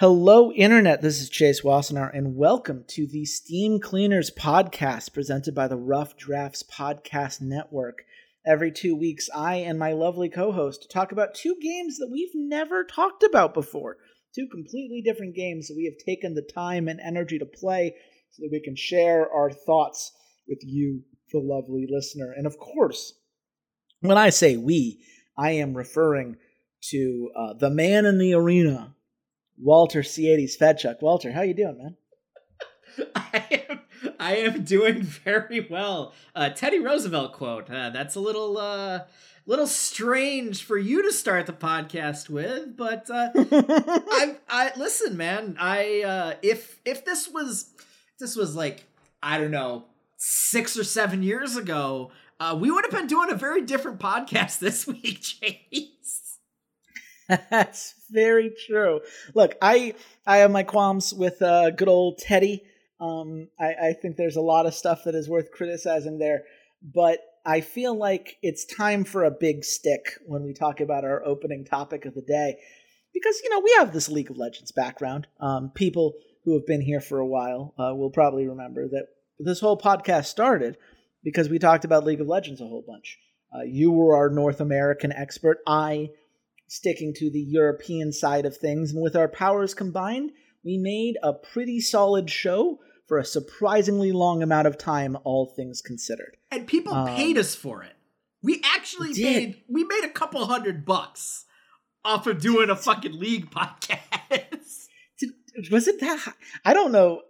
Hello, Internet. This is Chase Wassenaar, and welcome to the Steam Cleaners podcast presented by the Rough Drafts Podcast Network. Every 2 weeks, I and my lovely co-host talk about two games that we've never talked about before. Two completely different games that we have taken the time and energy to play so that we can share our thoughts with you, the lovely listener. And of course, when I say we, I am referring to the man in the arena, Walter C80's Fedczuk. Walter, how you doing, man? I am doing very well. Teddy Roosevelt quote. That's a little strange for you to start the podcast with, but I listen, man. If this was like, I don't know, 6 or 7 years ago, we would have been doing a very different podcast this week, Chase. That's very true. Look, I have my qualms with good old Teddy. I think there's a lot of stuff that is worth criticizing there, but I feel like it's time for a big stick when we talk about our opening topic of the day, because, you know, we have this League of Legends background. People who have been here for a while will probably remember that this whole podcast started because we talked about League of Legends a whole bunch. You were our North American expert. I sticking to the European side of things, and with our powers combined, we made a pretty solid show for a surprisingly long amount of time, all things considered. And people paid us for it. We actually made a couple $100 off of doing a fucking League podcast. Was it that high? I don't know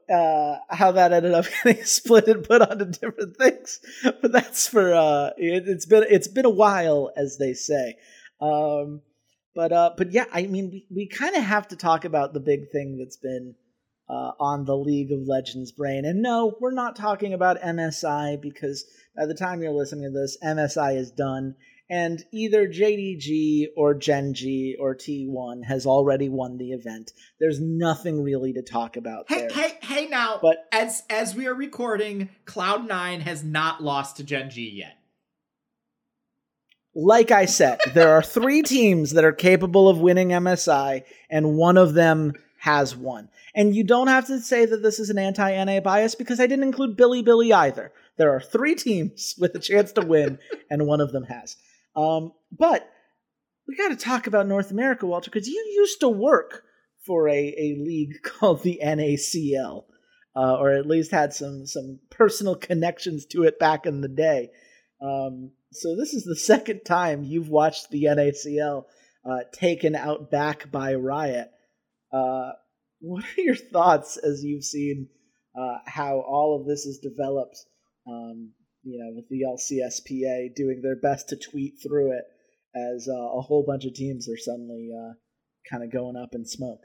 how that ended up getting split and put onto different things, but that's for it's been a while, as they say. But yeah, I mean, we kind of have to talk about the big thing that's been on the League of Legends brain. And no, we're not talking about MSI, because by the time you're listening to this, MSI is done. And either JDG or Gen.G or T1 has already won the event. There's nothing really to talk about there. Hey now, but as we are recording, Cloud9 has not lost to Gen.G yet. Like I said, there are three teams that are capable of winning MSI, and one of them has won. And you don't have to say that this is an anti-NA bias, because I didn't include Bilibili either. There are three teams with a chance to win, and one of them has. But we got to talk about North America, Walter, because you used to work for a league called the NACL, or at least had some personal connections to it back in the day. So this is the second time you've watched the NACL taken out back by Riot. What are your thoughts as you've seen how all of this is developed, with the LCSPA doing their best to tweet through it as a whole bunch of teams are suddenly kind of going up in smoke?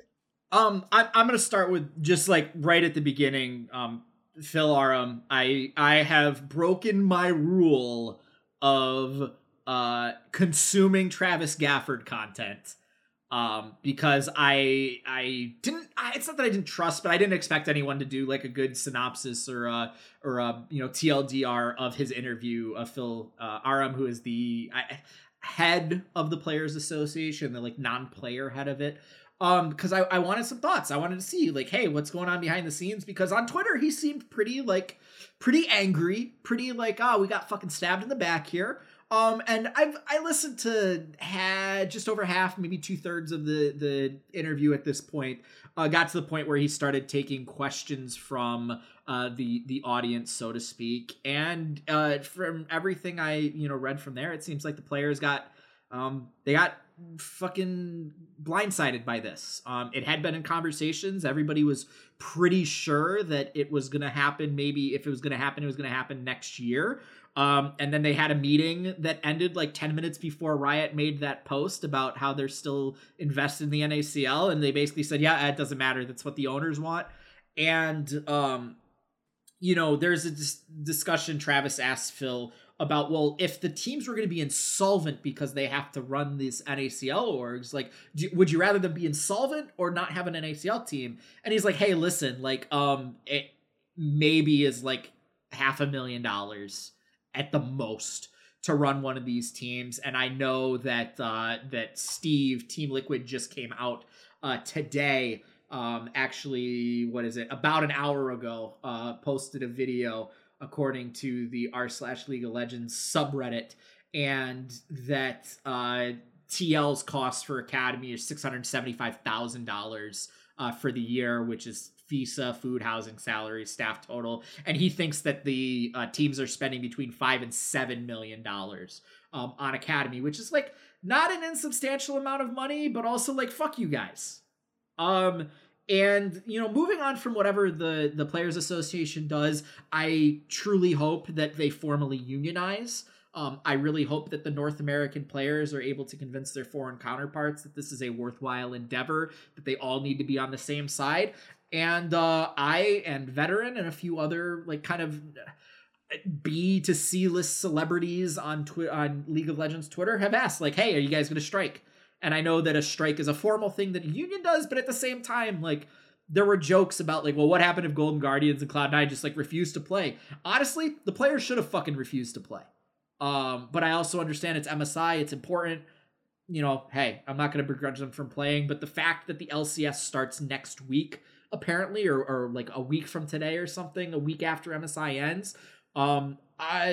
I'm going to start with just like right at the beginning, Phil Aram. I have broken my rule of consuming Travis Gafford content because it's not that I didn't trust, but I didn't expect anyone to do like a good synopsis or TLDR of his interview of Phil Aram, who is the head of the Players Association, the like non-player head of it, because I wanted some thoughts. I wanted to see like, hey, what's going on behind the scenes? Because on Twitter he seemed pretty angry, pretty like, oh, we got fucking stabbed in the back here. And I listened to just over half, maybe 2/3 of the interview at this point. Got to the point where he started taking questions from the audience, so to speak. And from everything I read from there, it seems like the players got they got fucking blindsided by this. It had been in conversations. Everybody was pretty sure that it was going to happen. Maybe if it was going to happen, it was going to happen next year. And then they had a meeting that ended like 10 minutes before Riot made that post about how they're still invested in the NACL. And they basically said, yeah, it doesn't matter. That's what the owners want. And, there's a discussion. Travis asked Phil about, well, if the teams were going to be insolvent because they have to run these NACL orgs, like, would you rather them be insolvent or not have an NACL team? And he's like, hey, listen, like, it maybe is like $500,000 at the most to run one of these teams. And I know that Steve, Team Liquid, just came out today actually, about an hour ago, posted a video according to the r/League of Legends subreddit, and that TL's cost for Academy is $675,000 for the year, which is visa, food, housing, salary, staff total. And he thinks that the teams are spending between $5 and $7 million on Academy, which is like not an insubstantial amount of money, but also like, fuck you guys. And, you know, moving on from whatever the Players Association does, I truly hope that they formally unionize. I really hope that the North American players are able to convince their foreign counterparts that this is a worthwhile endeavor, that they all need to be on the same side. And I and Veteran and a few other like kind of B to C list celebrities on League of Legends Twitter have asked, like, hey, are you guys going to strike? And I know that a strike is a formal thing that a union does, but at the same time, like, there were jokes about, like, well, what happened if Golden Guardians and Cloud9 just, like, refused to play? Honestly, the players should have fucking refused to play. But I also understand it's MSI, it's important. You know, hey, I'm not going to begrudge them from playing, but the fact that the LCS starts next week, apparently, or like, a week from today or something, a week after MSI ends,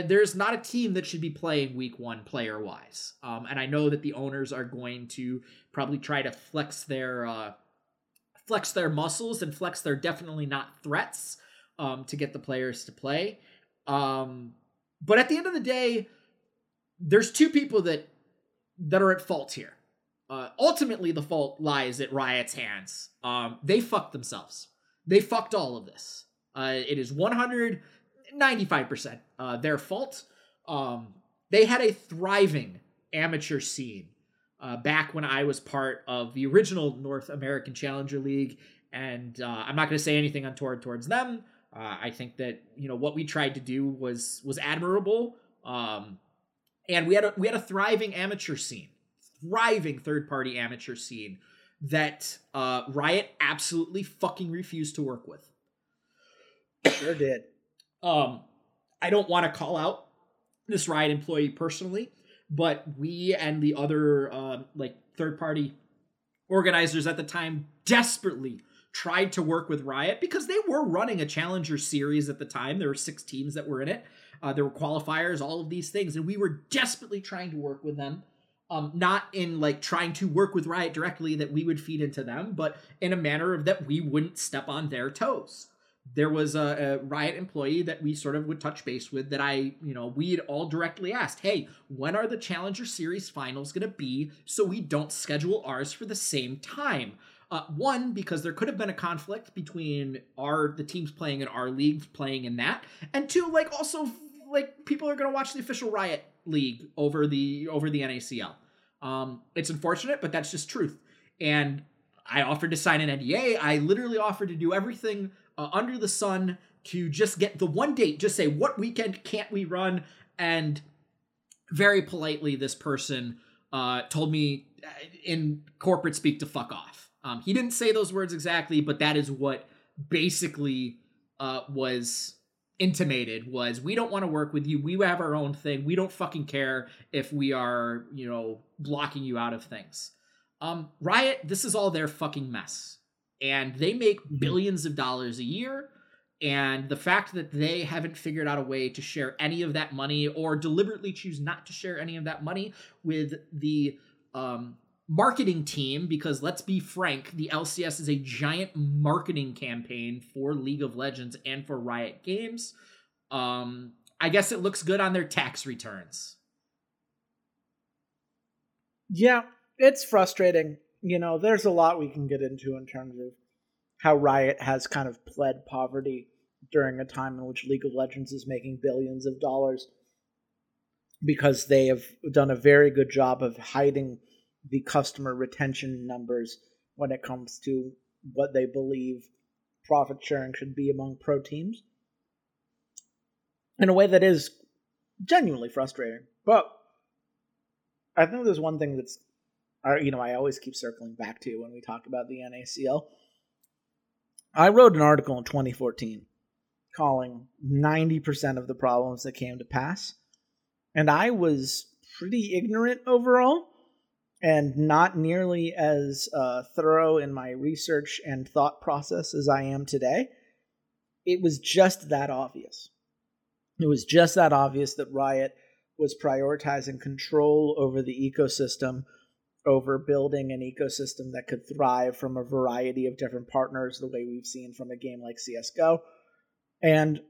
there's not a team that should be playing week one player-wise. And I know that the owners are going to probably try to flex their muscles and flex their definitely not threats to get the players to play. But at the end of the day, there's two people that are at fault here. Ultimately, the fault lies at Riot's hands. They fucked themselves. They fucked all of this. It is 95% their fault. They had a thriving amateur scene back when I was part of the original North American Challenger League, and I'm not going to say anything untoward towards them. I think that, you know, what we tried to do was admirable, and we had a thriving amateur scene, thriving third party amateur scene that Riot absolutely fucking refused to work with. Sure did. I don't want to call out this Riot employee personally, but we and the other, like, third-party organizers at the time desperately tried to work with Riot because they were running a Challenger series at the time. There were 6 teams that were in it. There were qualifiers, all of these things, and we were desperately trying to work with them. Not in, like, trying to work with Riot directly that we would feed into them, but in a manner of that we wouldn't step on their toes. There was a Riot employee that we sort of would touch base with that we had all directly asked, hey, when are the Challenger Series finals going to be so we don't schedule ours for the same time? One, because there could have been a conflict between the teams playing in our league playing in that. And two, like, also, like, people are going to watch the official Riot League over the NACL. It's unfortunate, but that's just truth. And I offered to sign an NDA. I literally offered to do everything under the sun to just get the one date, just say, what weekend can't we run? And very politely, this person told me in corporate speak to fuck off. He didn't say those words exactly, but that is what basically was intimated, was we don't want to work with you. We have our own thing. We don't fucking care if we are, you know, blocking you out of things. Riot, this is all their fucking mess. And they make billions of dollars a year, and the fact that they haven't figured out a way to share any of that money, or deliberately choose not to share any of that money with the marketing team, because let's be frank, the LCS is a giant marketing campaign for League of Legends and for Riot Games. I guess it looks good on their tax returns. Yeah, it's frustrating. You know, there's a lot we can get into in terms of how Riot has kind of pled poverty during a time in which League of Legends is making billions of dollars, because they have done a very good job of hiding the customer retention numbers when it comes to what they believe profit sharing should be among pro teams in a way that is genuinely frustrating. But I think there's one thing that's, you know, I always keep circling back to when we talk about the NACL. I wrote an article in 2014 calling 90% of the problems that came to pass, and I was pretty ignorant overall. and not nearly as thorough in my research and thought process as I am today, it was just that obvious. It was just that obvious that Riot was prioritizing control over the ecosystem, over building an ecosystem that could thrive from a variety of different partners, the way we've seen from a game like CSGO. And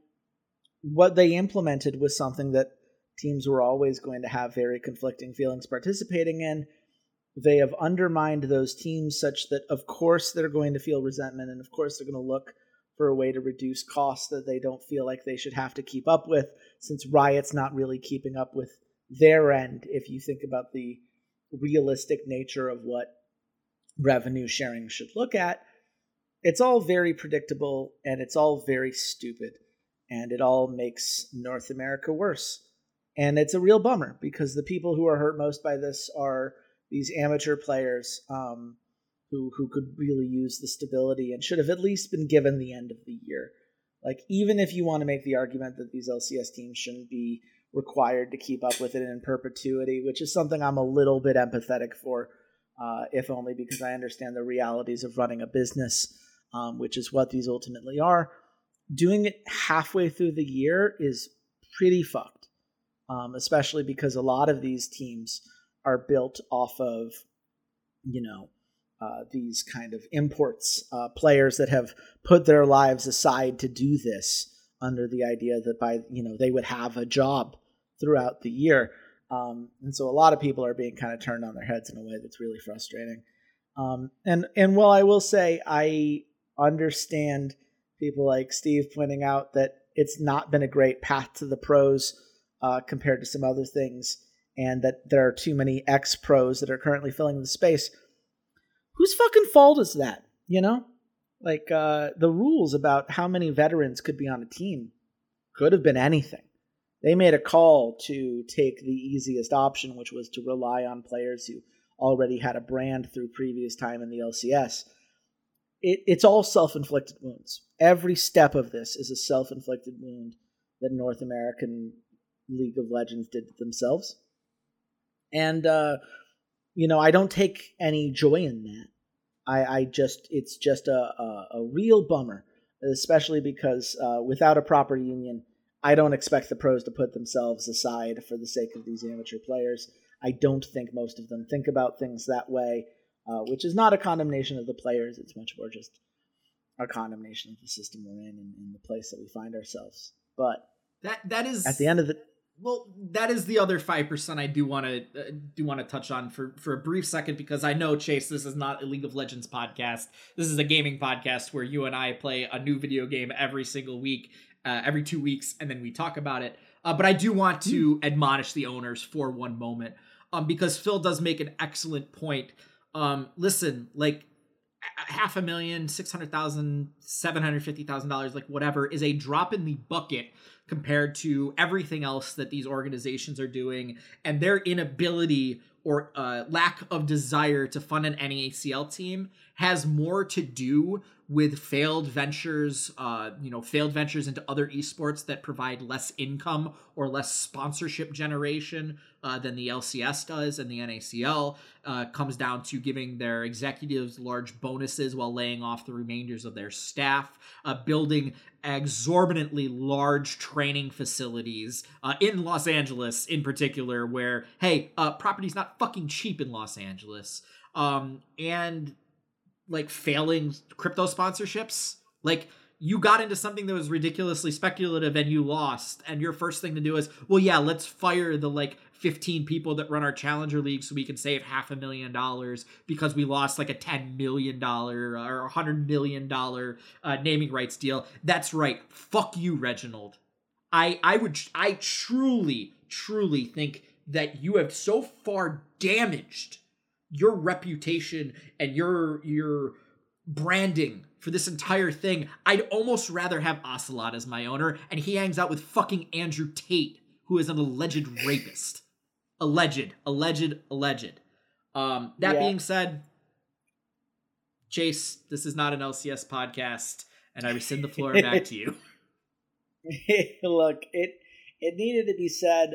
what they implemented was something that teams were always going to have very conflicting feelings participating in. They have undermined those teams such that, of course, they're going to feel resentment, and of course they're going to look for a way to reduce costs that they don't feel like they should have to keep up with, since Riot's not really keeping up with their end, if you think about the realistic nature of what revenue sharing should look at. It's all very predictable, and it's all very stupid, and it all makes North America worse. And it's a real bummer, because the people who are hurt most by this are these amateur players who could really use the stability and should have at least been given the end of the year. Like, even if you want to make the argument that these LCS teams shouldn't be required to keep up with it in perpetuity, which is something I'm a little bit empathetic for, if only because I understand the realities of running a business, which is what these ultimately are. Doing it halfway through the year is pretty fucked, especially because a lot of these teams are built off of, these kind of imports, players that have put their lives aside to do this under the idea that by, they would have a job throughout the year. And so a lot of people are being kind of turned on their heads in a way that's really frustrating. And while I will say I understand people like Steve pointing out that it's not been a great path to the pros compared to some other things, and that there are too many ex-pros that are currently filling the space, whose fucking fault is that, Like, the rules about how many veterans could be on a team could have been anything. They made a call to take the easiest option, which was to rely on players who already had a brand through previous time in the LCS. It's all self-inflicted wounds. Every step of this is a self-inflicted wound that North American League of Legends did to themselves. And, I don't take any joy in that. It's just a real bummer, especially because without a proper union, I don't expect the pros to put themselves aside for the sake of these amateur players. I don't think most of them think about things that way, which is not a condemnation of the players. It's much more just a condemnation of the system we're in and the place that we find ourselves. But that is at the end of the... Well, that is the other 5% I do want to touch on for a brief second, because I know, Chase, this is not a League of Legends podcast. This is a gaming podcast where you and I play a new video game every single week, every 2 weeks, and then we talk about it. But I do want to admonish the owners for one moment, because Phil does make an excellent point. Listen, like, $500,000, $600,000, $750,000, like whatever, is a drop in the bucket compared to everything else that these organizations are doing, and their inability or lack of desire to fund an NACL team has more to do with failed ventures, into other esports that provide less income or less sponsorship generation than the LCS does, and the NACL comes down to giving their executives large bonuses while laying off the remainders of their staff, building exorbitantly large training facilities in Los Angeles in particular, where, hey, property's not fucking cheap in Los Angeles, and... like failing crypto sponsorships. Like, you got into something that was ridiculously speculative and you lost, and your first thing to do is, well, yeah, let's fire the 15 people that run our challenger league so we can save $500,000 because we lost a $10 million or $100 million naming rights deal. That's right, fuck you, Reginald. I truly think that you have so far damaged your reputation and your branding for this entire thing. I'd almost rather have Ocelot as my owner, and he hangs out with fucking Andrew Tate, who is an alleged rapist. Alleged. Being said, Chase, this is not an LCS podcast, and I rescind the floor back to you. Look, it needed to be said.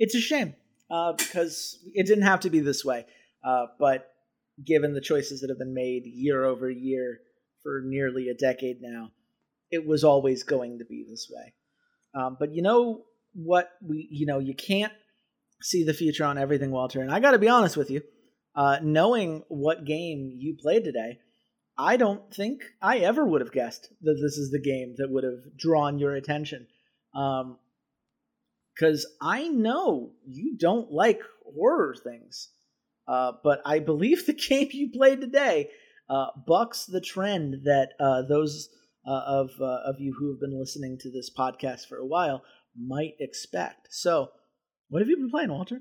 It's a shame. because it didn't have to be this way. But given the choices that have been made year over year for nearly a decade now, it was always going to be this way. But you know what? You can't see the future on everything, Walter. And I got to be honest with you, knowing what game you played today, I don't think I ever would have guessed that this is the game that would have drawn your attention. Because I know you don't like horror things, but I believe the game you played today bucks the trend that those of you who have been listening to this podcast for a while might expect. So, what have you been playing, Walter?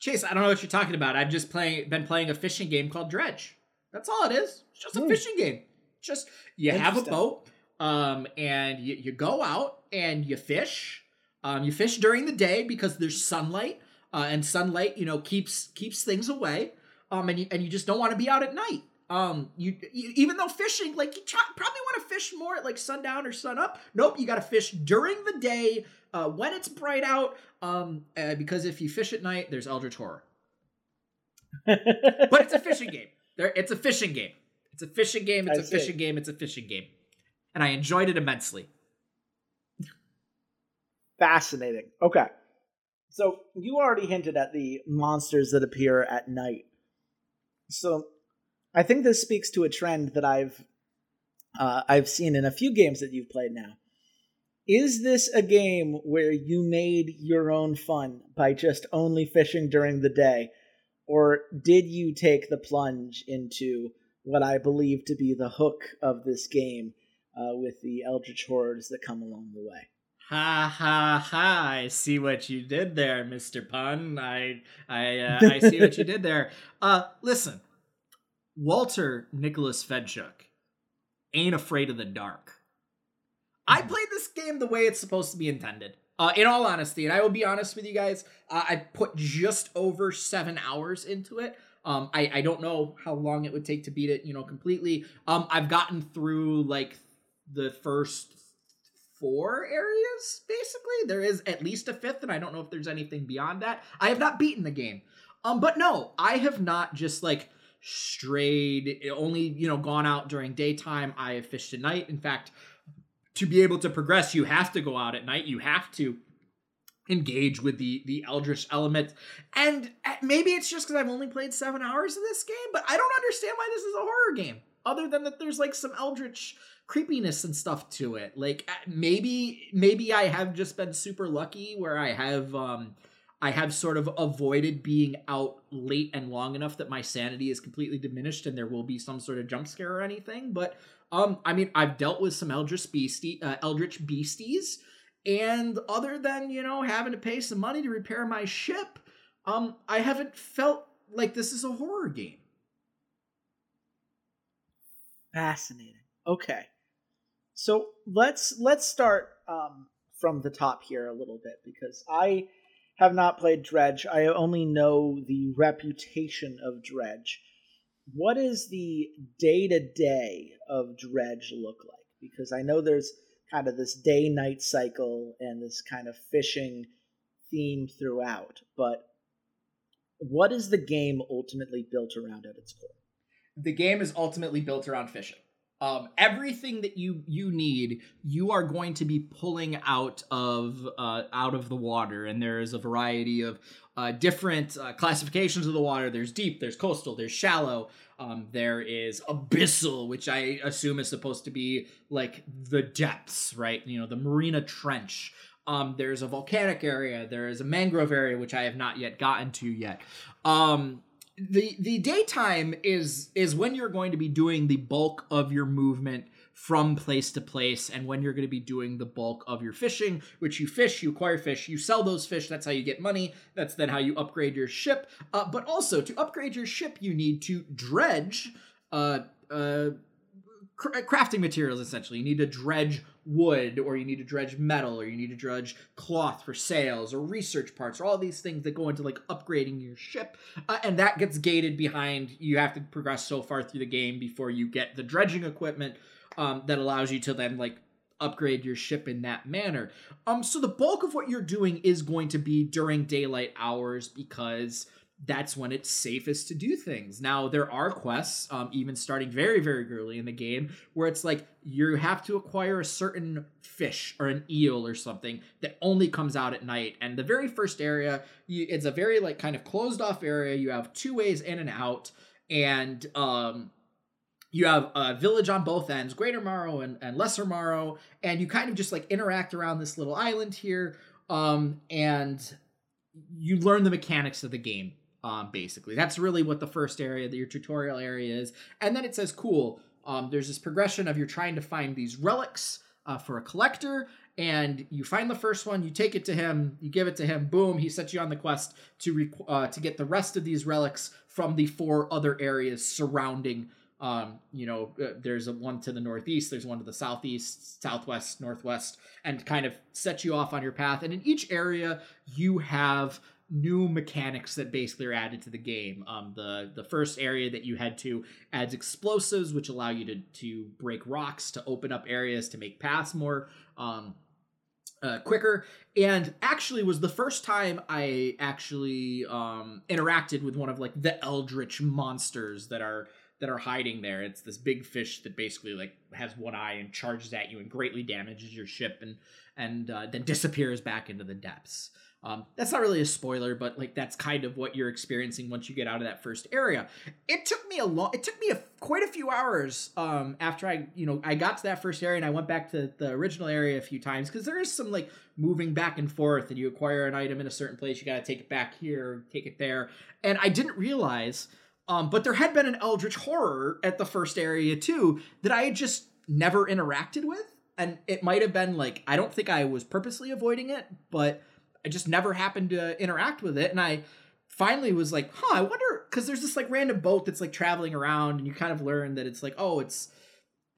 Chase, I don't know what you're talking about. I've just been playing a fishing game called Dredge. That's all it is. It's just a fishing game. Just, you have a boat, and you go out and you fish. You fish during the day because there's sunlight, and sunlight, keeps things away. And you just don't want to be out at night. You even though fishing, like, you probably want to fish more at like sundown or sunup. Nope, you got to fish during the day when it's bright out. Because if you fish at night, there's eldritch horror. But it's a fishing game. It's a fishing game, and I enjoyed it immensely. Fascinating. Okay. So you already hinted at the monsters that appear at night. So I think this speaks to a trend that I've seen in a few games that you've played now. Is this a game where you made your own fun by just only fishing during the day? Or did you take the plunge into what I believe to be the hook of this game, with the eldritch horrors that come along the way? Ha ha ha! I see what you did there, Mr. Pun. I see what you did there. Listen, Walter Nicholas Fedczuk ain't afraid of the dark. I played this game the way it's supposed to be intended. In all honesty, and I will be honest with you guys, I put just over 7 hours into it. I don't know how long it would take to beat it, completely. I've gotten through like the first 4 areas, basically. There is at least a fifth, and I don't know if there's anything beyond that. I have not beaten the game. But no, I have not just like strayed, only, gone out during daytime. I have fished at night. In fact, to be able to progress, you have to go out at night. You have to engage with the eldritch element. And maybe it's just because I've only played 7 hours of this game, but I don't understand why this is a horror game, other than that there's like some eldritch creepiness and stuff to it. Like maybe I have just been super lucky where I have sort of avoided being out late and long enough that my sanity is completely diminished and there will be some sort of jump scare or anything. But I've dealt with some eldritch beasties, and other than, having to pay some money to repair my ship, I haven't felt like this is a horror game. Fascinating. Okay. So let's start from the top here a little bit, because I have not played Dredge. I only know the reputation of Dredge. What is the day-to-day of Dredge look like? Because I know there's kind of this day-night cycle and this kind of fishing theme throughout, but what is the game ultimately built around at its core? The game is ultimately built around fishing. Everything that you need, you are going to be pulling out of the water, and there is a variety of different classifications of the water. There's deep, there's coastal, there's shallow, there is abyssal, which I assume is supposed to be like the depths, right? The Marina Trench. There's a volcanic area, there is a mangrove area, which I have not yet gotten to yet. The daytime is when you're going to be doing the bulk of your movement from place to place, and when you're going to be doing the bulk of your fishing, which you fish, you acquire fish, you sell those fish. That's how you get money. That's then how you upgrade your ship. But also, to upgrade your ship, you need to dredge crafting materials, essentially. You need to dredge wood, or you need to dredge metal, or you need to dredge cloth for sails, or research parts, or all these things that go into like upgrading your ship, and that gets gated behind. You have to progress so far through the game before you get the dredging equipment that allows you to then like upgrade your ship in that manner. So the bulk of what you're doing is going to be during daylight hours because that's when it's safest to do things. Now, there are quests, even starting very, very early in the game, where it's like you have to acquire a certain fish or an eel or something that only comes out at night. And the very first area, it's a very like kind of closed off area. You have two ways in and out, and you have a village on both ends, Greater Morrow and Lesser Morrow, and you kind of just like interact around this little island here, and you learn the mechanics of the game. Basically, that's really what the first area, your tutorial area, is. And then it says, cool, there's this progression of you're trying to find these relics for a collector, and you find the first one, you take it to him, you give it to him, boom, he sets you on the quest to get the rest of these relics from the four other areas surrounding, there's one to the northeast, there's one to the southeast, southwest, northwest, and kind of set you off on your path. And in each area, you have new mechanics that basically are added to the game. The first area that you head to adds explosives, which allow you to break rocks, to open up areas, to make paths more quicker. And actually was the first time I actually interacted with one of like the eldritch monsters that are hiding there. It's this big fish that basically like has one eye and charges at you and greatly damages your ship and then disappears back into the depths. That's not really a spoiler, but like that's kind of what you're experiencing once you get out of that first area. It took me quite a few hours after I got to that first area, and I went back to the original area a few times because there is some like moving back and forth, and you acquire an item in a certain place, you got to take it back here, take it there, and I didn't realize, but there had been an eldritch horror at the first area too that I had just never interacted with, and it might have been like I don't think I was purposely avoiding it, but I just never happened to interact with it. And I finally was like, I wonder, because there's this like random boat that's like traveling around, and you kind of learn that it's like, it's,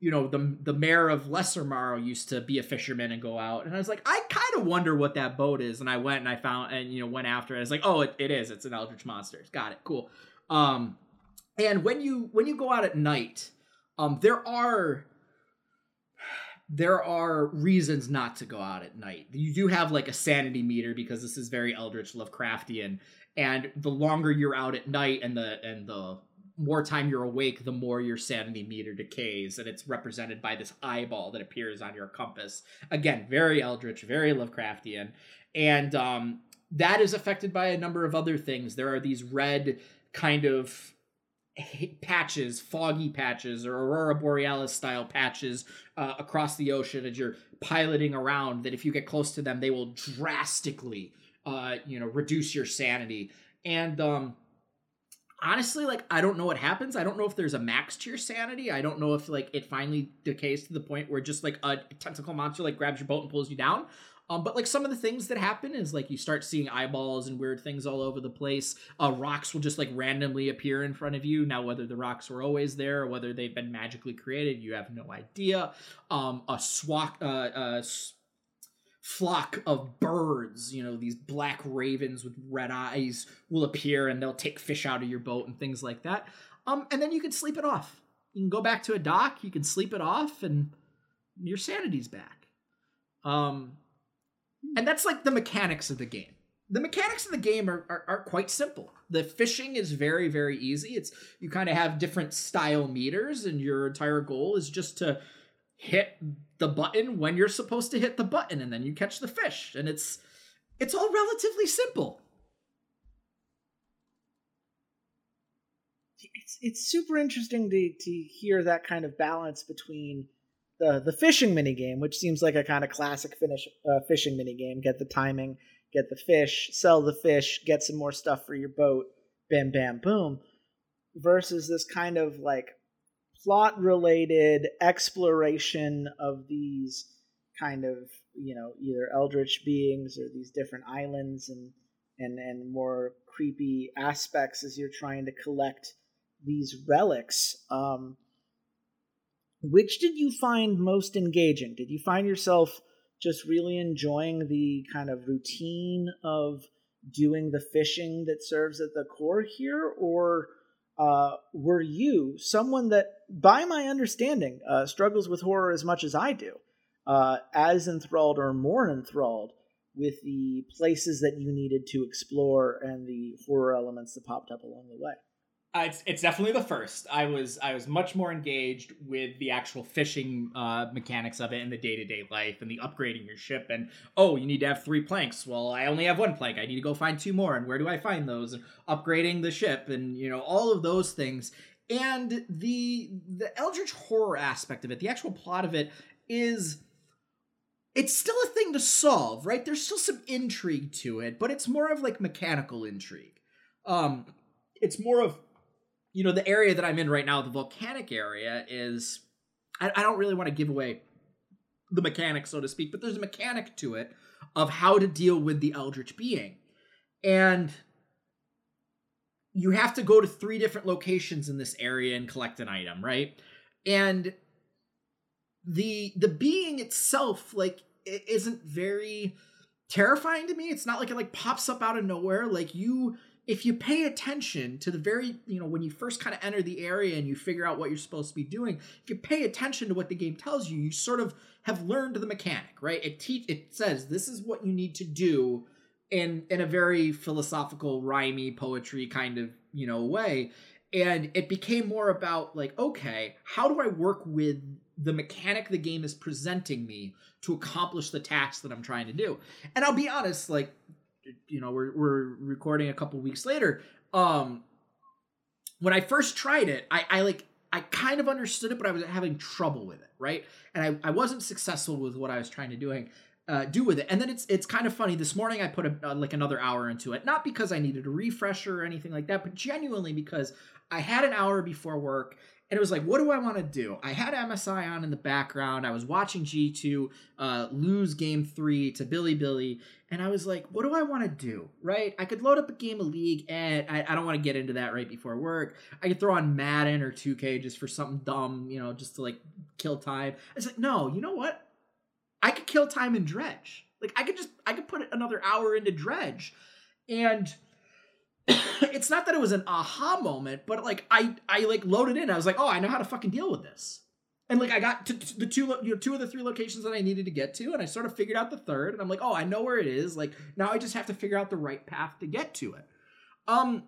the mayor of Lesser Morrow used to be a fisherman and go out. And I was like, I kind of wonder what that boat is. And I went and I found, and went after it. I was like, it is. It's an eldritch monster. Got it. Cool. And when you go out at night, there are reasons not to go out at night. You do have like a sanity meter because this is very eldritch Lovecraftian, and the longer you're out at night and the more time you're awake, the more your sanity meter decays, and it's represented by this eyeball that appears on your compass. Again, very eldritch, very Lovecraftian, and that is affected by a number of other things. There are these red kind of patches, foggy patches, or Aurora Borealis style patches across the ocean as you're piloting around, that if you get close to them, they will drastically, reduce your sanity. And honestly, like, I don't know what happens. I don't know if there's a max to your sanity. I don't know if like it finally decays to the point where just like a tentacle monster like grabs your boat and pulls you down. But like some of the things that happen is like you start seeing eyeballs and weird things all over the place. Rocks will just like randomly appear in front of you. Now, whether the rocks were always there or whether they've been magically created, you have no idea. Flock of birds, these black ravens with red eyes will appear, and they'll take fish out of your boat and things like that. And then you can sleep it off. You can go back to a dock, you can sleep it off, and your sanity's back. And that's like the mechanics of the game. The mechanics of the game are quite simple. The fishing is very, very easy. It's you kind of have different style meters, and your entire goal is just to hit the button when you're supposed to hit the button, and then you catch the fish. And it's all relatively simple. It's super interesting to hear that kind of balance between the fishing minigame, which seems like a kind of classic fishing minigame. Get the timing, get the fish, sell the fish, get some more stuff for your boat, bam, bam, boom. Versus this kind of like plot-related exploration of these kind of, either eldritch beings or these different islands and more creepy aspects as you're trying to collect these relics. Which did you find most engaging? Did you find yourself just really enjoying the kind of routine of doing the fishing that serves at the core here? Or were you someone that, by my understanding, struggles with horror as much as I do? as enthralled or more enthralled with the places that you needed to explore and the horror elements that popped up along the way. It's definitely the first. I was much more engaged with the actual fishing mechanics of it and the day-to-day life and the upgrading your ship and, oh, you need to have 3 planks. Well, I only have 1 plank. I need to go find 2 more. And where do I find those? And upgrading the ship and, you know, all of those things. And the eldritch horror aspect of it, the actual plot of it is... It's still a thing to solve, right? There's still some intrigue to it, but it's more of like mechanical intrigue. It's more of, you know, the area that I'm in right now, the volcanic area is, I don't really want to give away the mechanics, so to speak, but there's a mechanic to it of how to deal with the eldritch being. And you have to go to 3 different locations in this area and collect an item, right? And the being itself, like, it isn't very terrifying to me. It's not like it like pops up out of nowhere. Like, you, if you pay attention to the very, you know, when you first kind of enter the area and you figure out what you're supposed to be doing, if you pay attention to what the game tells you, you sort of have learned the mechanic, right? It says this is what you need to do in a very philosophical, rhymey, poetry kind of, you know, way. And it became more about like, okay, how do I work with the mechanic the game is presenting me to accomplish the task that I'm trying to do? And I'll be honest, like, you know, we're recording a couple weeks later. When I first tried it, I kind of understood it, but I was having trouble with it, right? And I wasn't successful with what I was trying to do with it. And then it's kind of funny. This morning I put another hour into it, not because I needed a refresher or anything like that, but genuinely because I had an hour before work. And it was like, what do I want to do? I had MSI on in the background. I was watching G2 lose game 3 to Bilibili. And I was like, what do I want to do, right? I could load up a game of League, and I don't want to get into that right before work. I could throw on Madden or 2K just for something dumb, you know, just to, like, kill time. It's like, no, you know what? I could kill time in Dredge. Like, I could put another hour into Dredge. And... it's not that it was an aha moment, but like I like loaded in. I was like, oh, I know how to fucking deal with this. And like I got to the 2 of the 3 locations that I needed to get to, and I sort of figured out the 3rd, and I'm like, oh, I know where it is. Like, now I just have to figure out the right path to get to it. And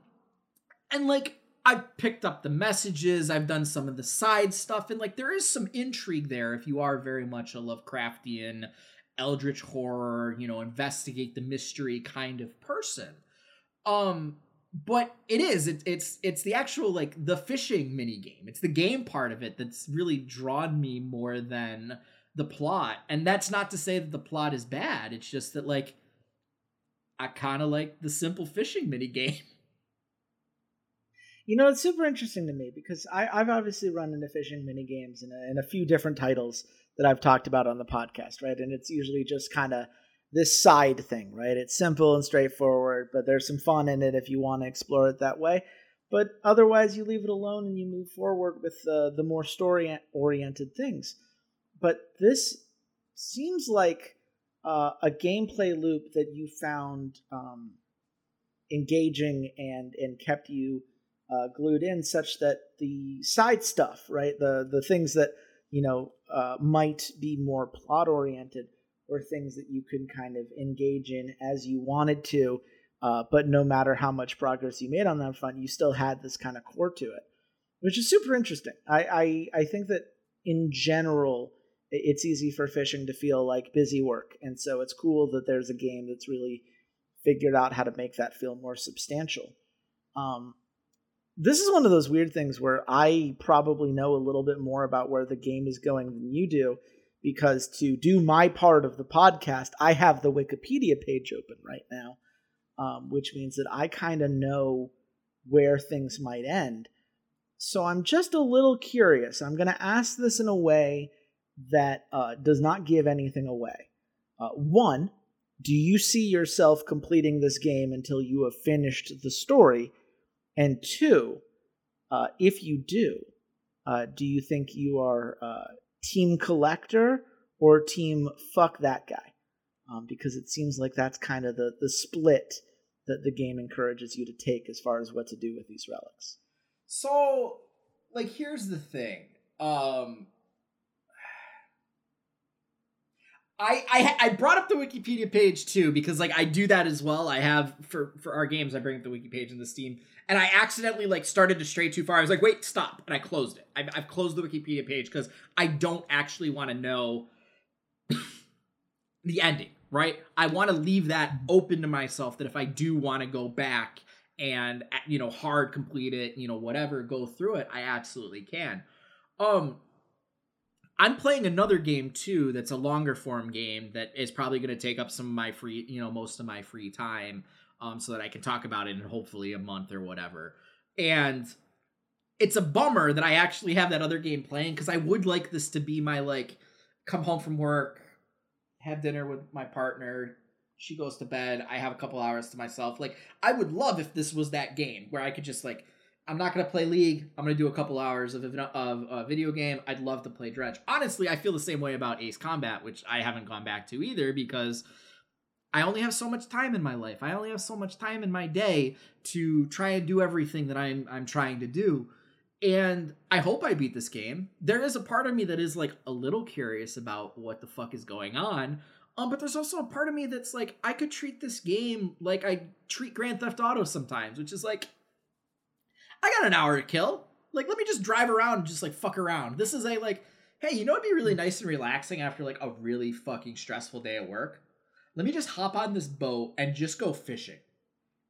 like I picked up the messages, I've done some of the side stuff, and like there is some intrigue there if you are very much a Lovecraftian, eldritch horror, you know, investigate the mystery kind of person. But it's the actual, like, the fishing mini game. It's the game part of it that's really drawn me more than the plot. And that's not to say that the plot is bad. It's just that, like, I kind of like the simple fishing mini game. You know, it's super interesting to me because I've obviously run into fishing mini games in a few different titles that I've talked about on the podcast, right? And it's usually just kind of this side thing, right? It's simple and straightforward, but there's some fun in it if you want to explore it that way. But otherwise, you leave it alone and you move forward with the more story-oriented things. But this seems like a gameplay loop that you found engaging and kept you glued in, such that the side stuff, right, the things that, you know, might be more plot-oriented, or things that you can kind of engage in as you wanted to, but no matter how much progress you made on that front, you still had this kind of core to it, which is super interesting. I think that in general, it's easy for fishing to feel like busy work, and so it's cool that there's a game that's really figured out how to make that feel more substantial. This is one of those weird things where I probably know a little bit more about where the game is going than you do, because to do my part of the podcast, I have the Wikipedia page open right now, which means that I kind of know where things might end. So I'm just a little curious. I'm going to ask this in a way that does not give anything away. 1, do you see yourself completing this game until you have finished the story? And 2, if you do, do you think you are... Team Collector or Team Fuck That Guy? Because it seems like that's kind of the split that the game encourages you to take as far as what to do with these relics. So, like, here's the thing. I brought up the Wikipedia page too, because like I do that as well. I have for our games, I bring up the wiki page in the Steam, and I accidentally like started to stray too far. I was like, wait, stop. And I closed it. I've closed the Wikipedia page because I don't actually want to know the ending, right? I want to leave that open to myself that if I do want to go back and, you know, hard complete it, you know, whatever, go through it, I absolutely can. I'm playing another game too that's a longer form game that is probably going to take up some of my free, you know, most of my free time, so that I can talk about it in hopefully a month or whatever. And it's a bummer that I actually have that other game playing, because I would like this to be my, like, come home from work, have dinner with my partner, she goes to bed, I have a couple hours to myself. Like, I would love if this was that game where I could just, like, I'm not going to play League. I'm going to do a couple hours of a video game. I'd love to play Dredge. Honestly, I feel the same way about Ace Combat, which I haven't gone back to either, because I only have so much time in my life. I only have so much time in my day to try and do everything that I'm trying to do. And I hope I beat this game. There is a part of me that is, like, a little curious about what the fuck is going on. But there's also a part of me that's like, I could treat this game like I treat Grand Theft Auto sometimes, which is like, I got an hour to kill. Like, let me just drive around and just, like, fuck around. This is a, like, hey, you know what'd be really nice and relaxing after, like, a really fucking stressful day at work? Let me just hop on this boat and just go fishing.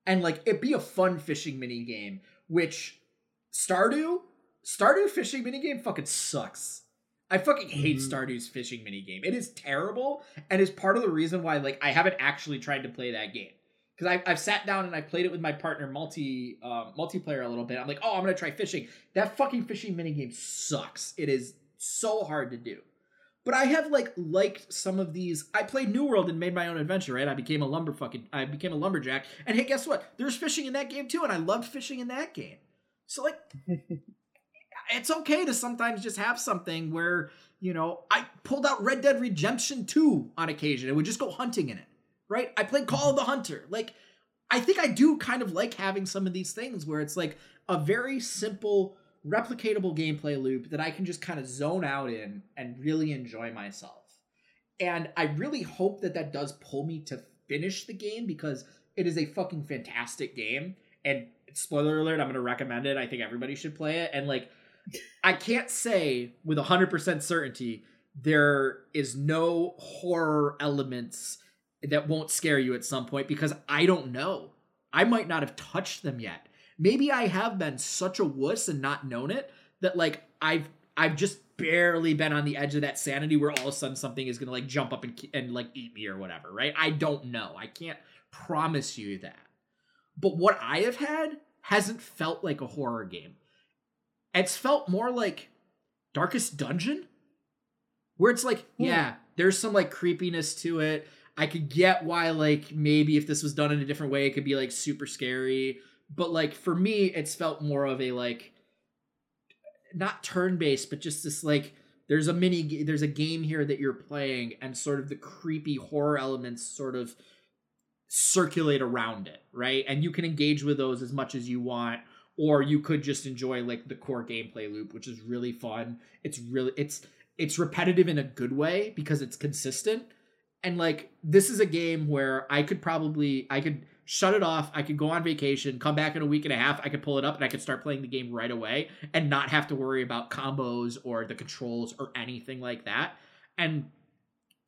And, like, it'd be a fun fishing minigame, which Stardew fishing minigame fucking sucks. I fucking hate Stardew's fishing minigame. It is terrible, and is part of the reason why, like, I haven't actually tried to play that game. Because I've sat down and I played it with my partner multiplayer a little bit. I'm like, oh, I'm going to try fishing. That fucking fishing minigame sucks. It is so hard to do. But I have, like, liked some of these. I played New World and made my own adventure, right? I became a lumberjack. And hey, guess what? There's fishing in that game too, and I loved fishing in that game. So, like, it's okay to sometimes just have something where, you know, I pulled out Red Dead Redemption 2 on occasion and would just go hunting in it. Right? I played Call of the Hunter. Like, I think I do kind of like having some of these things where it's like a very simple, replicatable gameplay loop that I can just kind of zone out in and really enjoy myself. And I really hope that that does pull me to finish the game, because it is a fucking fantastic game. And spoiler alert, I'm going to recommend it. I think everybody should play it. And, like, I can't say with 100% certainty there is no horror elements that won't scare you at some point, because I don't know. I might not have touched them yet. Maybe I have been such a wuss and not known it that, like, I've just barely been on the edge of that sanity where all of a sudden something is going to, like, jump up and like eat me or whatever, right? I don't know. I can't promise you that. But what I have had hasn't felt like a horror game. It's felt more like Darkest Dungeon, where it's like, yeah, there's some, like, creepiness to it. I could get why, like, maybe if this was done in a different way, it could be, like, super scary. But, like, for me, it's felt more of a, like, not turn-based, but just this, like, there's a game here that you're playing, and sort of the creepy horror elements sort of circulate around it, right? And you can engage with those as much as you want, or you could just enjoy, like, the core gameplay loop, which is really fun. It's repetitive in a good way, because it's consistent. And, like, this is a game where I could shut it off. I could go on vacation, come back in a week and a half. I could pull it up and I could start playing the game right away and not have to worry about combos or the controls or anything like that. And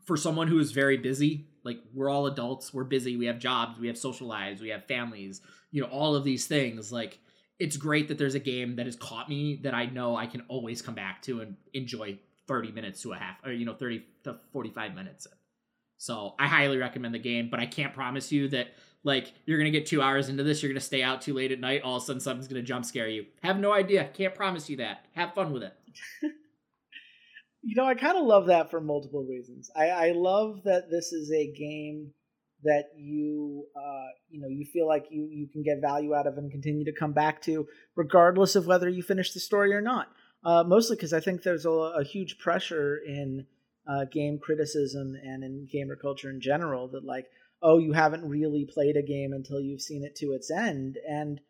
for someone who is very busy, like, we're all adults, we're busy, we have jobs, we have social lives, we have families, you know, all of these things. Like, it's great that there's a game that has caught me that I know I can always come back to and enjoy 30 minutes to a half, or, you know, 30 to 45 minutes in. So I highly recommend the game, but I can't promise you that, like, you're going to get 2 hours into this, you're going to stay out too late at night, all of a sudden something's going to jump scare you. Have no idea. Can't promise you that. Have fun with it. You know, I kind of love that for multiple reasons. I love that this is a game that you, you know, you feel like you can get value out of and continue to come back to, regardless of whether you finish the story or not. Mostly because I think there's a huge pressure in game criticism and in gamer culture in general that, like, oh, you haven't really played a game until you've seen it to its end. And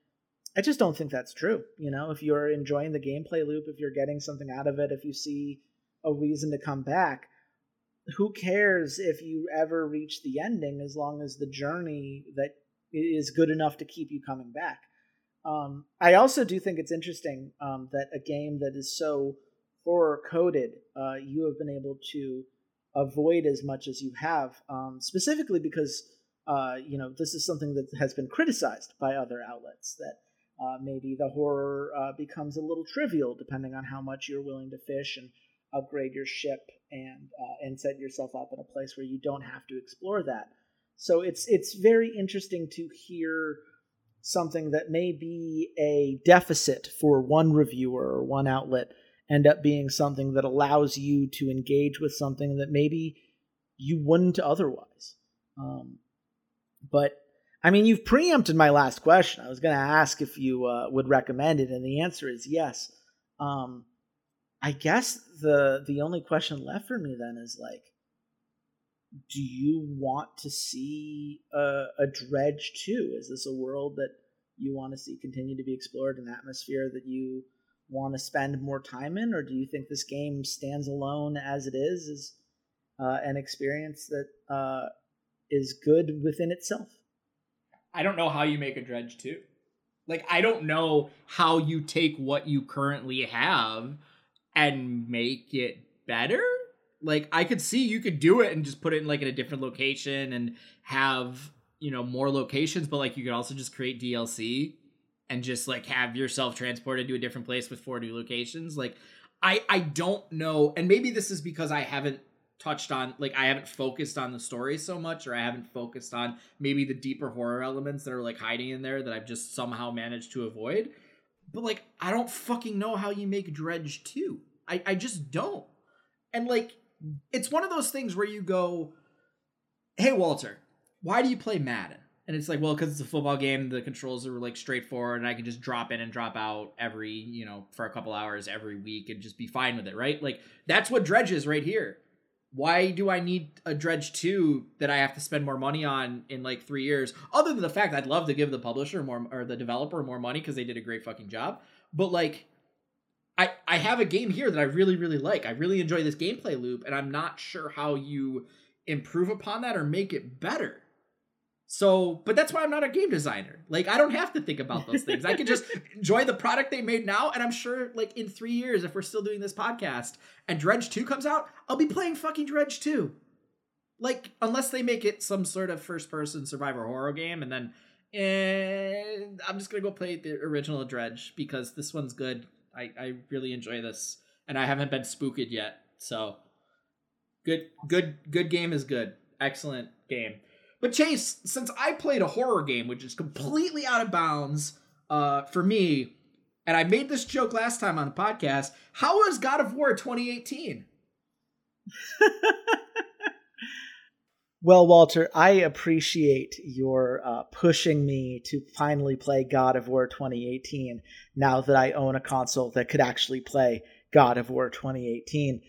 I just don't think that's true. You know, if you're enjoying the gameplay loop, if you're getting something out of it, if you see a reason to come back, who cares if you ever reach the ending, as long as the journey that is good enough to keep you coming back. I also do think it's interesting that a game that is so horror coded, you have been able to avoid as much as you have, specifically because you know, this is something that has been criticized by other outlets, that maybe the horror becomes a little trivial depending on how much you're willing to fish and upgrade your ship and set yourself up in a place where you don't have to explore that. So it's very interesting to hear something that may be a deficit for one reviewer or one outlet end up being something that allows you to engage with something that maybe you wouldn't otherwise. But I mean, you've preempted my last question. I was going to ask if you would recommend it, and the answer is yes. I guess the only question left for me then is, like, do you want to see a Dredge 2? Is this a world that you want to see continue to be explored, an atmosphere that you want to spend more time in? Or do you think this game stands alone as it is, as an experience that is good within itself? I don't know how you make a Dredge 2. Like, I don't know how you take what you currently have and make it better. Like, I could see you could do it and just put it in, like, in a different location and have, you know, more locations, but, like, you could also just create DLC and just, like, have yourself transported to a different place with 4 new locations. Like, I don't know. And maybe this is because I haven't touched on, like, I haven't focused on the story so much, or I haven't focused on maybe the deeper horror elements that are, like, hiding in there that I've just somehow managed to avoid. But, like, I don't fucking know how you make Dredge 2. I just don't. And, like, it's one of those things where you go, hey, Walter, why do you play Madden? And it's like, well, because it's a football game. The controls are, like, straightforward, and I can just drop in and drop out every, you know, for a couple hours every week and just be fine with it, right? Like, that's what Dredge is right here. Why do I need a Dredge 2 that I have to spend more money on in, like, 3 years? Other than the fact I'd love to give the publisher more, or the developer more money, because they did a great fucking job. But, like, I have a game here that I really, really like. I really enjoy this gameplay loop, and I'm not sure how you improve upon that or make it better. So, but that's why I'm not a game designer. Like, I don't have to think about those things. I can just enjoy the product they made now, and I'm sure, like, in 3 years, if we're still doing this podcast and Dredge 2 comes out, I'll be playing fucking Dredge 2. Like, unless they make it some sort of first-person survivor horror game, and then I'm just going to go play the original Dredge, because this one's good. I really enjoy this, and I haven't been spooked yet. So, good game is good. Excellent game. But Chase, since I played a horror game, which is completely out of bounds for me, and I made this joke last time on the podcast, how was God of War 2018? Well, Walter, I appreciate your pushing me to finally play God of War 2018 now that I own a console that could actually play God of War 2018.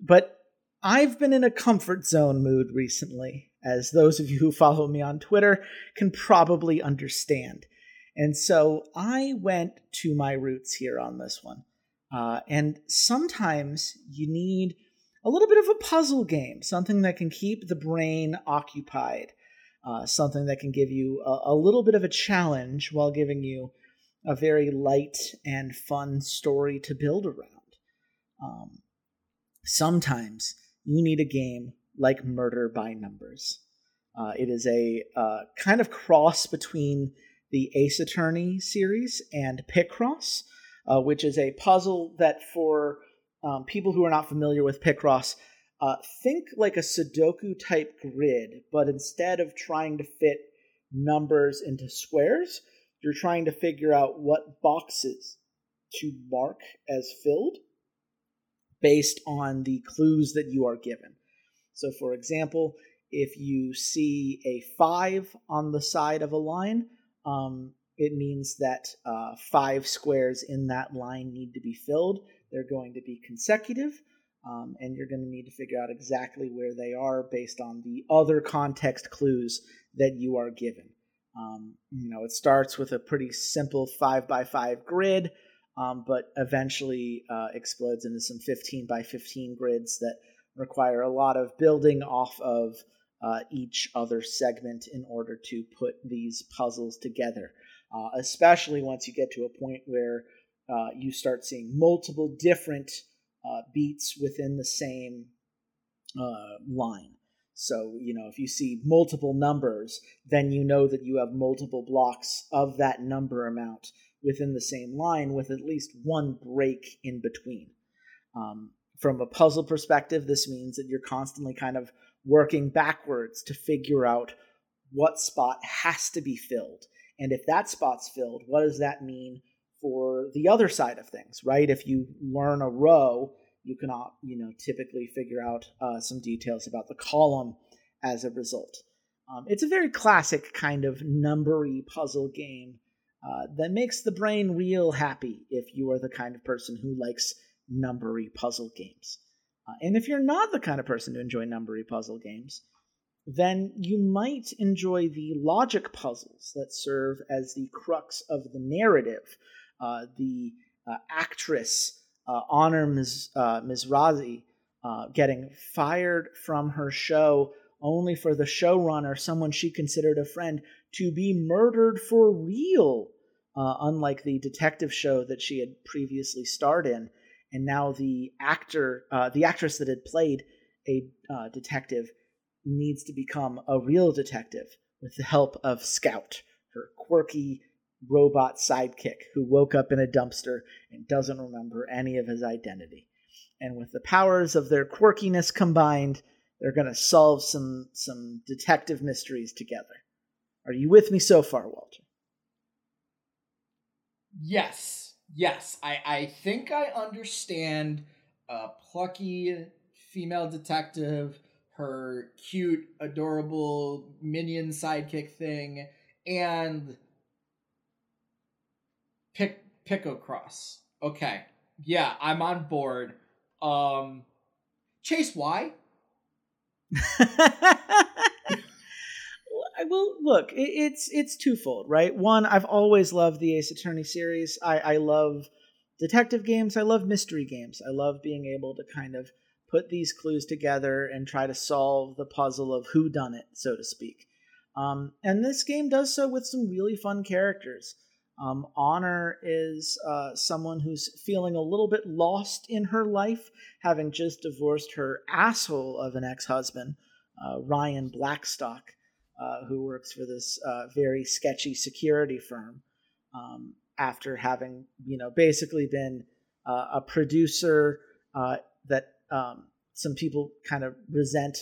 But I've been in a comfort zone mood recently, as those of you who follow me on Twitter can probably understand. And so I went to my roots here on this one. And sometimes you need a little bit of a puzzle game, something that can keep the brain occupied, something that can give you a little bit of a challenge while giving you a very light and fun story to build around. Sometimes you need a game like Murder by Numbers. It is a kind of cross between the Ace Attorney series and Picross, which is a puzzle that, for people who are not familiar with Picross, think like a Sudoku-type grid, but instead of trying to fit numbers into squares, you're trying to figure out what boxes to mark as filled based on the clues that you are given. So, for example, if you see a 5 on the side of a line, it means that 5 squares in that line need to be filled. They're going to be consecutive, and you're going to need to figure out exactly where they are based on the other context clues that you are given. You know, it starts with a pretty simple 5x5 grid, but eventually explodes into some 15x15 grids that require a lot of building off of each other segment in order to put these puzzles together, especially once you get to a point where you start seeing multiple different beats within the same line. So, you know, if you see multiple numbers, then you know that you have multiple blocks of that number amount within the same line with at least one break in between. From a puzzle perspective, this means that you're constantly kind of working backwards to figure out what spot has to be filled. And if that spot's filled, what does that mean for the other side of things, right? If you learn a row, you can, you know, typically figure out some details about the column as a result. It's a very classic kind of numbery puzzle game that makes the brain real happy if you are the kind of person who likes numbery puzzle games. And if you're not the kind of person to enjoy numbery puzzle games, then you might enjoy the logic puzzles that serve as the crux of the narrative. The actress Honor Mizrazi getting fired from her show only for the showrunner, someone she considered a friend, to be murdered for real, unlike the detective show that she had previously starred in. And now the actress that had played a detective needs to become a real detective with the help of Scout, her quirky robot sidekick who woke up in a dumpster and doesn't remember any of his identity. And with the powers of their quirkiness combined, they're going to solve some detective mysteries together. Are you with me so far, Walter? Yes. I think I understand a plucky female detective, her cute, adorable minion sidekick thing, and Picross. Okay. Yeah, I'm on board. Chase, why? Well, look, it's twofold, right? One, I've always loved the Ace Attorney series. I love detective games. I love mystery games. I love being able to kind of put these clues together and try to solve the puzzle of whodunit, so to speak. And this game does so with some really fun characters. Honor is someone who's feeling a little bit lost in her life, having just divorced her asshole of an ex-husband, Ryan Blackstock, who works for this very sketchy security firm, after having, you know, basically been a producer that some people kind of resent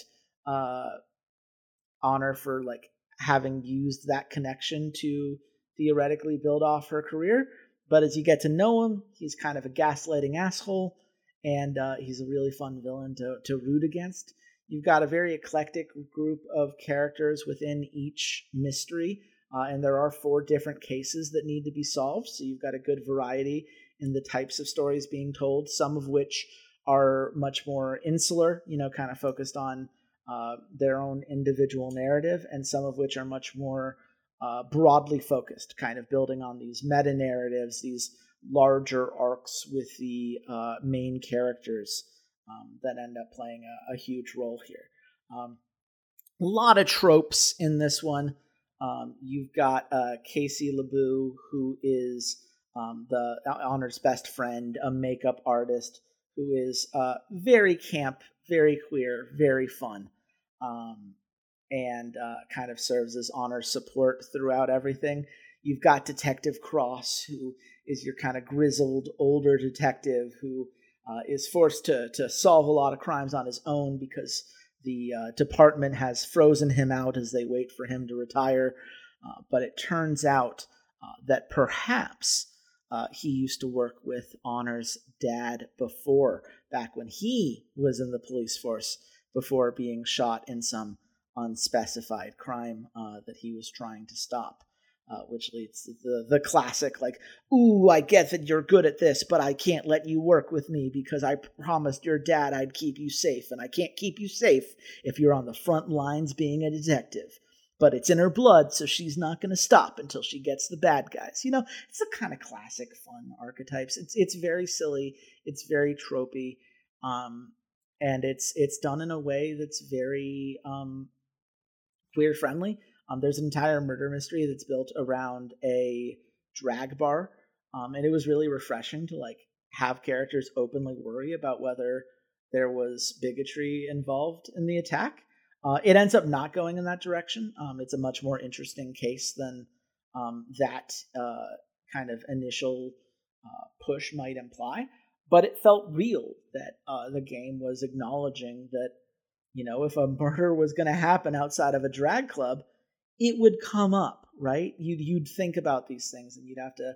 Honor for, like, having used that connection to theoretically build off her career. But as you get to know him, he's kind of a gaslighting asshole, and he's a really fun villain to root against. You've got a very eclectic group of characters within each mystery, and there are 4 different cases that need to be solved, so you've got a good variety in the types of stories being told, some of which are much more insular, you know, kind of focused on their own individual narrative, and some of which are much more broadly focused, kind of building on these meta-narratives, these larger arcs with the main characters that end up playing a huge role here. A lot of tropes in this one. You've got Casey LeBou, who is the Honor's best friend, a makeup artist, who is very camp, very queer, very fun, and kind of serves as Honor support throughout everything. You've got Detective Cross, who is your kind of grizzled, older detective who is forced to solve a lot of crimes on his own because the department has frozen him out as they wait for him to retire. But it turns out that perhaps he used to work with Honor's dad before, back when he was in the police force before being shot in some unspecified crime that he was trying to stop. Which leads to the classic, like, ooh, I get that you're good at this, but I can't let you work with me because I promised your dad I'd keep you safe, and I can't keep you safe if you're on the front lines being a detective. But it's in her blood, so she's not going to stop until she gets the bad guys. You know, it's the kind of classic fun archetypes. It's very silly. It's very tropey. and it's done in a way that's very queer friendly. There's an entire murder mystery that's built around a drag bar, and it was really refreshing to like have characters openly worry about whether there was bigotry involved in the attack. It ends up not going in that direction. It's a much more interesting case than that kind of initial push might imply. But it felt real that the game was acknowledging that, you know, if a murder was going to happen outside of a drag club, it would come up, right? You'd think about these things and you'd have to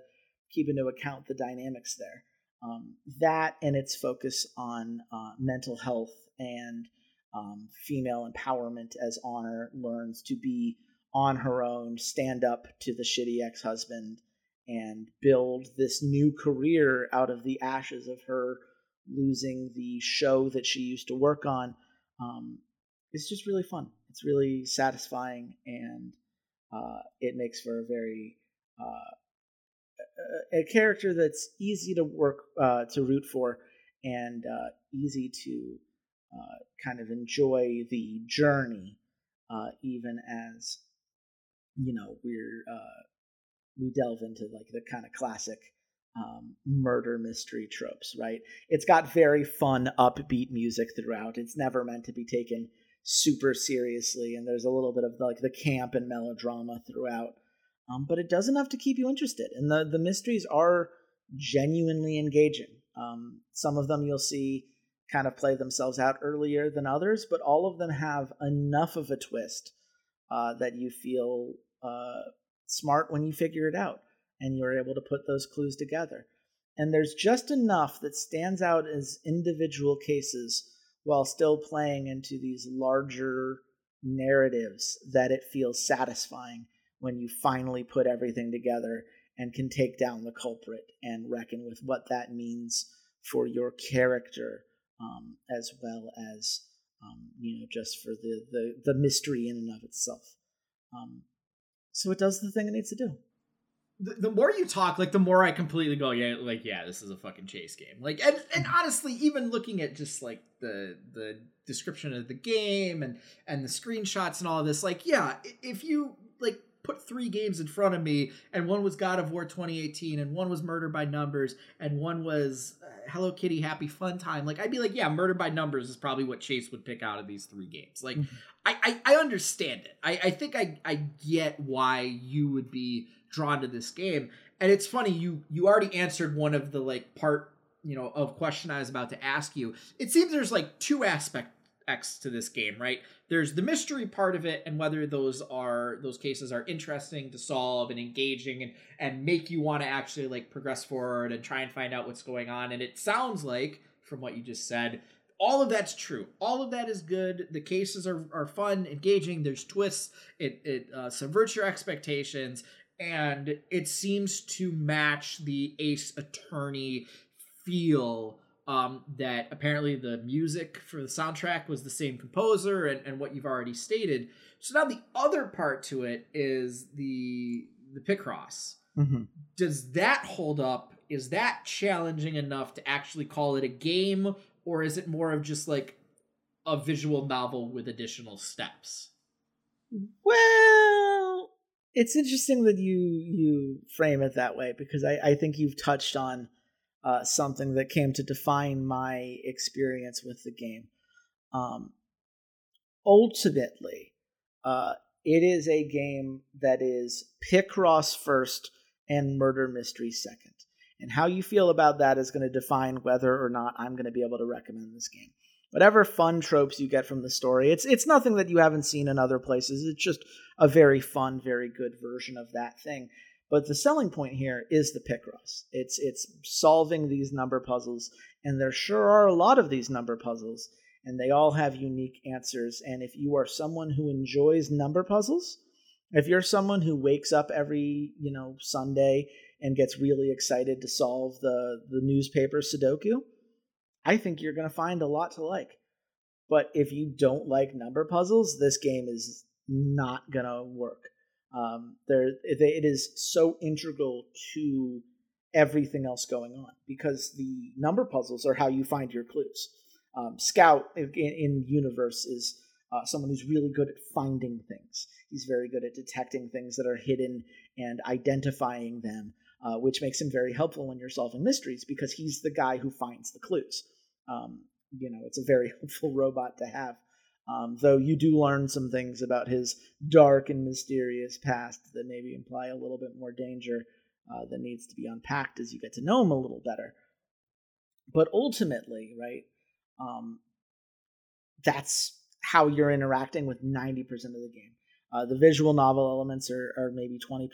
keep into account the dynamics there. That and its focus on mental health and female empowerment as Honor learns to be on her own, stand up to the shitty ex-husband, and build this new career out of the ashes of her losing the show that she used to work on. It's just really fun. It's really satisfying, and it makes for a very a character that's easy to root for, and easy to kind of enjoy the journey, even as, you know, we delve into like the kind of classic murder mystery tropes, right? It's got very fun, upbeat music throughout. It's never meant to be taken super seriously, and there's a little bit of like the camp and melodrama throughout. But it does enough to keep you interested, and the mysteries are genuinely engaging. Some of them you'll see kind of play themselves out earlier than others, but all of them have enough of a twist that you feel smart when you figure it out, and you're able to put those clues together. And there's just enough that stands out as individual cases while still playing into these larger narratives that it feels satisfying when you finally put everything together and can take down the culprit and reckon with what that means for your character, as well as, you know, just for the mystery in and of itself. So it does the thing it needs to do. The more you talk, like, the more I completely go, yeah, this is a fucking chase game. Like, and honestly, even looking at just like the description of the game and the screenshots and all of this, like, yeah, if you like put three games in front of me, and one was God of War 2018, and one was Murder by Numbers, and one was Hello Kitty Happy Fun Time, like, I'd be like, yeah, Murder by Numbers is probably what Chase would pick out of these three games. Like, mm-hmm. I understand it. I think I get why you would be drawn to this game. And it's funny, you already answered one of the, like, part, you know, of question I was about to ask you. It seems there's like two aspects to this game, right? There's the mystery part of it, and whether those cases are interesting to solve and engaging and make you want to actually like progress forward and try and find out what's going on. And it sounds like, from what you just said, all of that's true. All of that is good. The cases are fun, engaging. There's twists. It subverts your expectations, and it seems to match the Ace Attorney feel. That apparently the music for the soundtrack was the same composer and what you've already stated. So now the other part to it is the Picross. Mm-hmm. Does that hold up? Is that challenging enough to actually call it a game, or is it more of just like a visual novel with additional steps? Well, it's interesting that you frame it that way, because I think you've touched on something that came to define my experience with the game. Ultimately, it is a game that is Picross first and murder mystery second. And how you feel about that is going to define whether or not I'm going to be able to recommend this game. Whatever fun tropes you get from the story, it's nothing that you haven't seen in other places. It's just a very fun, very good version of that thing. But the selling point here is the Picross. It's solving these number puzzles, and there sure are a lot of these number puzzles, and they all have unique answers. And if you are someone who enjoys number puzzles, if you're someone who wakes up every, you know, Sunday and gets really excited to solve the newspaper Sudoku, I think you're going to find a lot to like. But if you don't like number puzzles, this game is not going to work. It is so integral to everything else going on, because the number puzzles are how you find your clues. Scout in universe is someone who's really good at finding things. He's very good at detecting things that are hidden and identifying them, which makes him very helpful when you're solving mysteries because he's the guy who finds the clues. It's a very helpful robot to have. Though you do learn some things about his dark and mysterious past that maybe imply a little bit more danger that needs to be unpacked as you get to know him a little better. But ultimately, right, that's how you're interacting with 90% of the game. The visual novel elements are maybe 20%,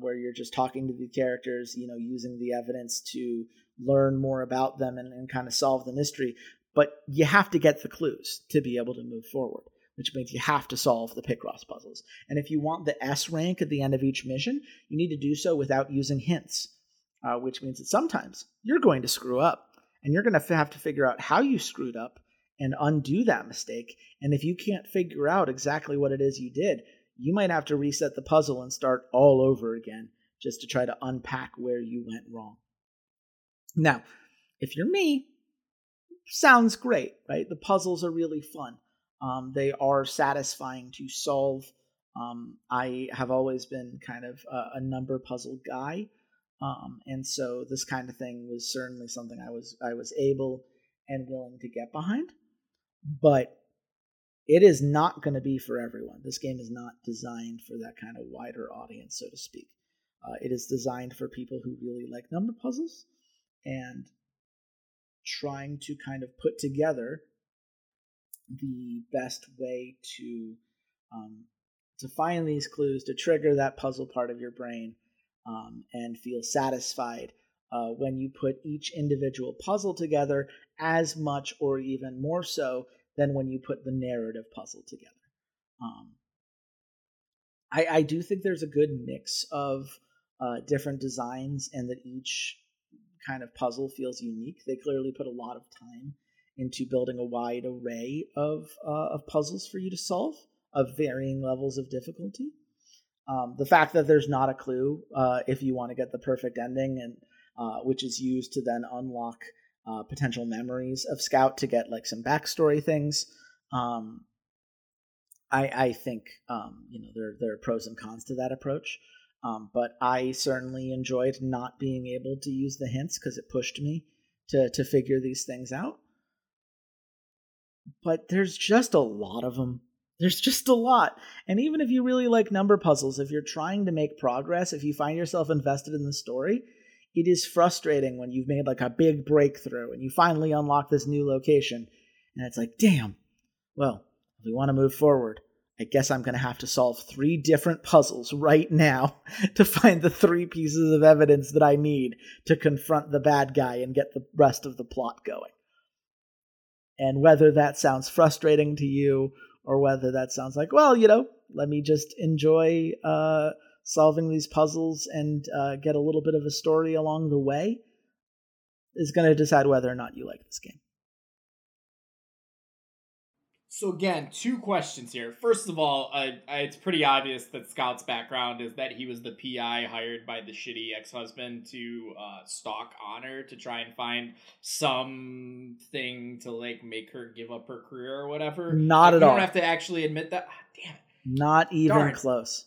where you're just talking to the characters, using the evidence to learn more about them and kind of solve the mystery. But you have to get the clues to be able to move forward, which means you have to solve the Picross puzzles. And if you want the S rank at the end of each mission, you need to do so without using hints, which means that sometimes you're going to screw up and you're going to have to figure out how you screwed up and undo that mistake. And if you can't figure out exactly what it is you did, you might have to reset the puzzle and start all over again just to try to unpack where you went wrong. Now, if you're me, sounds great, right? The puzzles are really fun. They are satisfying to solve. I have always been kind of a number puzzle guy. And so this kind of thing was certainly something I was able and willing to get behind. But it is not going to be for everyone. This game is not designed for that kind of wider audience, so to speak. It is designed for people who really like number puzzles and trying to kind of put together the best way to find these clues, to trigger that puzzle part of your brain, and feel satisfied when you put each individual puzzle together as much or even more so than when you put the narrative puzzle together. I do think there's a good mix of different designs and that each kind of puzzle feels unique. They clearly put a lot of time into building a wide array of puzzles for you to solve of varying levels of difficulty. The fact that there's not a clue if you want to get the perfect ending, and which is used to then unlock potential memories of Scout to get like some backstory things. I think there are pros and cons to that approach. But I certainly enjoyed not being able to use the hints because it pushed me to figure these things out. But there's just a lot of them. There's just a lot. And even if you really like number puzzles, if you're trying to make progress, if you find yourself invested in the story, it is frustrating when you've made like a big breakthrough and you finally unlock this new location. And it's like, damn, well, if we want to move forward, I guess I'm going to have to solve 3 different puzzles right now to find the 3 pieces of evidence that I need to confront the bad guy and get the rest of the plot going. And whether that sounds frustrating to you or whether that sounds like, well, let me just enjoy solving these puzzles and get a little bit of a story along the way, is going to decide whether or not you like this game. So again, 2 questions here. First of all, it's pretty obvious that Scout's background is that he was the PI hired by the shitty ex-husband to stalk Honor to try and find something to like make her give up her career or whatever. Not like, at all. You don't have to actually admit that. Ah, damn it. Not even close.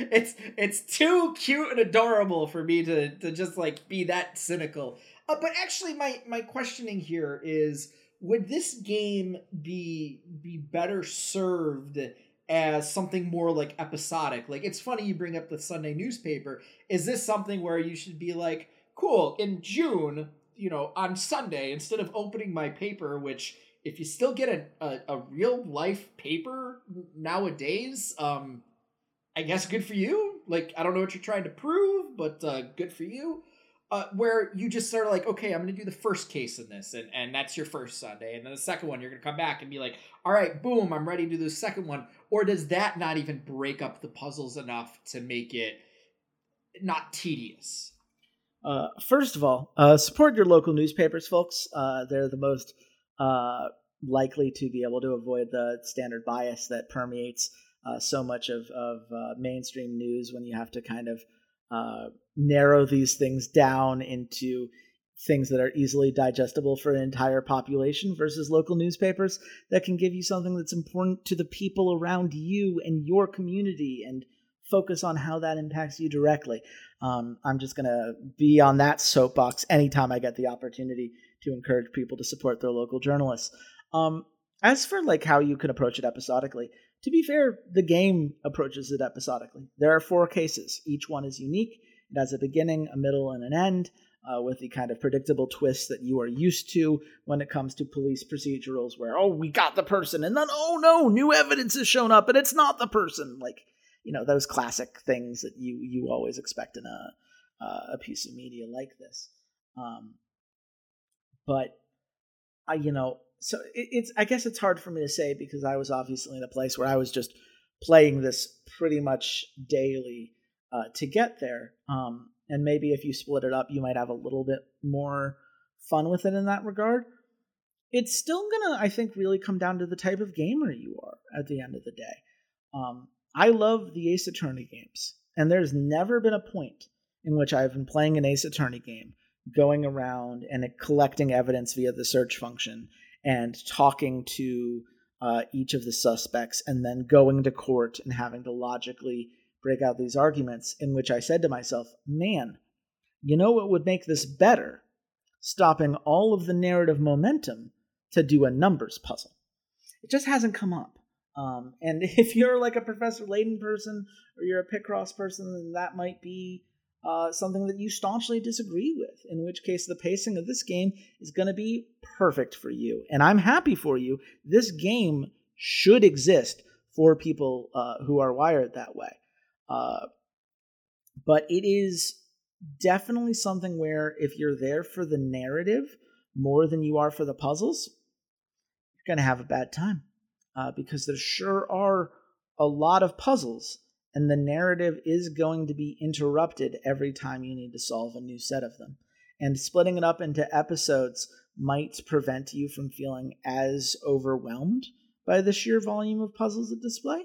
It's too cute and adorable for me to just like be that cynical. But actually, my questioning here is, would this game be better served as something more like episodic? Like, it's funny you bring up the Sunday newspaper. Is this something where you should be like, cool, in June, on Sunday, instead of opening my paper, which if you still get a real life paper nowadays, I guess good for you. Like, I don't know what you're trying to prove, but good for you. Where you just sort of like, okay, I'm going to do the first case in this, and that's your first Sunday. And then the second one, you're going to come back and be like, all right, boom, I'm ready to do the second one. Or does that not even break up the puzzles enough to make it not tedious? First of all, support your local newspapers, folks. They're the most likely to be able to avoid the standard bias that permeates so much of mainstream news when you have to kind of narrow these things down into things that are easily digestible for an entire population versus local newspapers that can give you something that's important to the people around you and your community and focus on how that impacts you directly. I'm just going to be on that soapbox anytime I get the opportunity to encourage people to support their local journalists. As for like how you can approach it episodically, to be fair, the game approaches it episodically. There are four cases. Each one is unique. It has a beginning, a middle, and an end, with the kind of predictable twists that you are used to when it comes to police procedurals where, oh, we got the person, and then, oh, no, new evidence has shown up, and it's not the person. Like, you know, those classic things that you always expect in a piece of media like this. So I guess it's hard for me to say because I was obviously in a place where I was just playing this pretty much daily to get there. And maybe if you split it up, you might have a little bit more fun with it in that regard. It's still going to, I think, really come down to the type of gamer you are at the end of the day. I love the Ace Attorney games, and there's never been a point in which I've been playing an Ace Attorney game, going around and collecting evidence via the search function and talking to each of the suspects and then going to court and having to logically break out these arguments, in which I said to myself, man, you know what would make this better? Stopping all of the narrative momentum to do a numbers puzzle. It just hasn't come up. And if you're like a Professor Layden person or you're a Picross person, then that might be something that you staunchly disagree with, in which case the pacing of this game is going to be perfect for you. And I'm happy for you. This game should exist for people who are wired that way. But it is definitely something where if you're there for the narrative more than you are for the puzzles, you're going to have a bad time because there sure are a lot of puzzles. And the narrative is going to be interrupted every time you need to solve a new set of them. And splitting it up into episodes might prevent you from feeling as overwhelmed by the sheer volume of puzzles at display,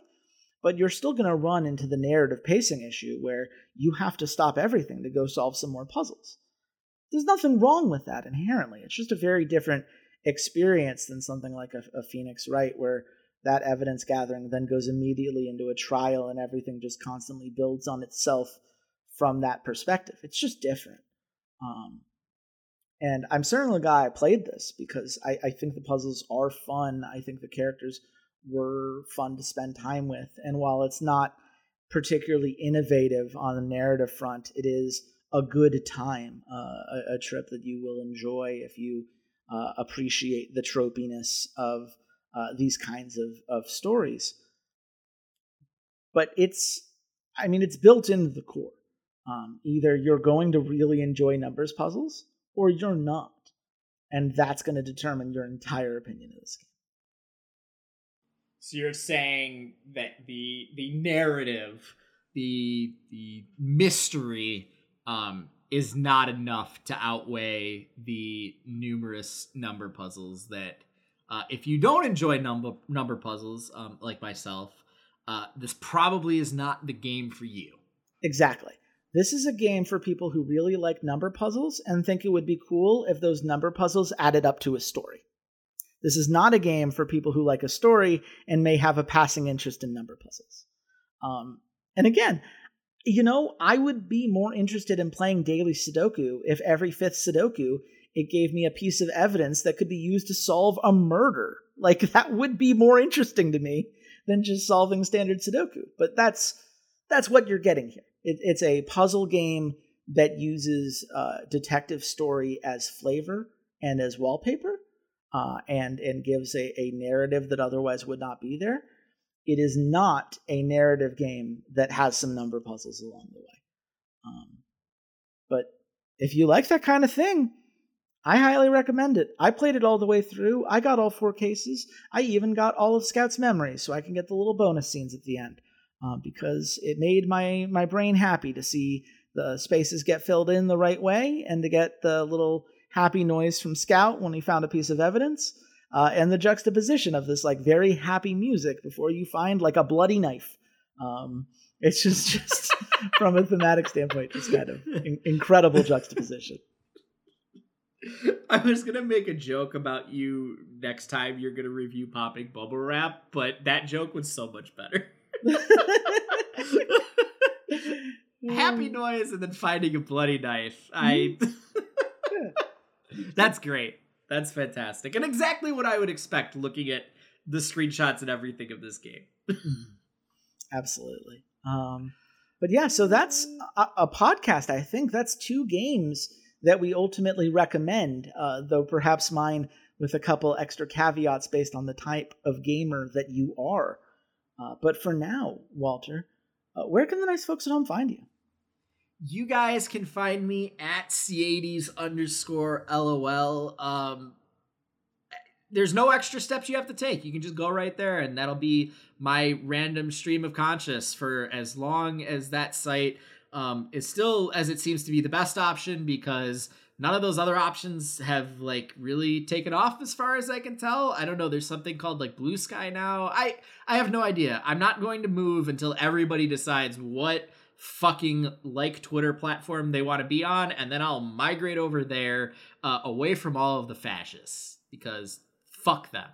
but you're still going to run into the narrative pacing issue where you have to stop everything to go solve some more puzzles. There's nothing wrong with that inherently. It's just a very different experience than something like a Phoenix Wright, where that evidence gathering then goes immediately into a trial and everything just constantly builds on itself from that perspective. It's just different. And I'm certainly glad I played this because I think the puzzles are fun. I think the characters were fun to spend time with. And while it's not particularly innovative on the narrative front, it is a good time, a trip that you will enjoy if you appreciate the tropiness of these kinds of stories. But it's built into the core. Either you're going to really enjoy numbers puzzles or you're not. And that's going to determine your entire opinion of this game. So you're saying that the narrative, the mystery, is not enough to outweigh the numerous number puzzles that if you don't enjoy number puzzles, like myself, this probably is not the game for you. Exactly. This is a game for people who really like number puzzles and think it would be cool if those number puzzles added up to a story. This is not a game for people who like a story and may have a passing interest in number puzzles. And again, you know, I would be more interested in playing daily Sudoku if every fifth Sudoku it gave me a piece of evidence that could be used to solve a murder. Like, that would be more interesting to me than just solving standard Sudoku. But that's what you're getting here. It's a puzzle game that uses detective story as flavor and as wallpaper, and gives a narrative that otherwise would not be there. It is not a narrative game that has some number puzzles along the way. But if you like that kind of thing, I highly recommend it. I played it all the way through. I got all four cases. I even got all of Scout's memories so I can get the little bonus scenes at the end because it made my brain happy to see the spaces get filled in the right way and to get the little happy noise from Scout when he found a piece of evidence and the juxtaposition of this like very happy music before you find like a bloody knife. It's just from a thematic standpoint, just kind of incredible juxtaposition. I was going to make a joke about you next time you're going to review Popping Bubble Wrap, but that joke was so much better. Happy noise and then finding a bloody knife. That's great. That's fantastic. And exactly what I would expect looking at the screenshots and everything of this game. Absolutely. But yeah, so that's a podcast. I think that's two games that we ultimately recommend, though perhaps mine with a couple extra caveats based on the type of gamer that you are. But for now, Walter, where can the nice folks at home find you? You guys can find me at C80s_LOL. There's no extra steps you have to take. You can just go right there, and that'll be my random stream of conscious for as long as that site is still, as it seems to be, the best option, because none of those other options have like really taken off as far as I can tell. I don't know. There's something called like Blue Sky now. I have no idea. I'm not going to move until everybody decides what fucking like Twitter platform they want to be on, and then I'll migrate over there, away from all of the fascists, because fuck them.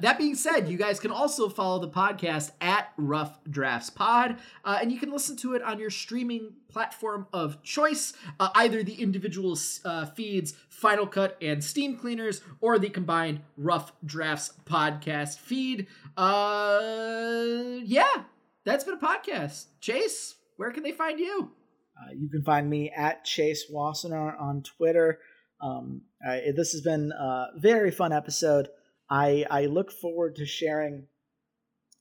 That being said, you guys can also follow the podcast at Rough Drafts Pod, and you can listen to it on your streaming platform of choice, either the individual feeds Final Cut and Steam Cleaners, or the combined Rough Drafts podcast feed. Yeah, that's been a podcast. Chase, where can they find you? You can find me at Chase Wassenaar on Twitter. This has been a very fun episode. I look forward to sharing.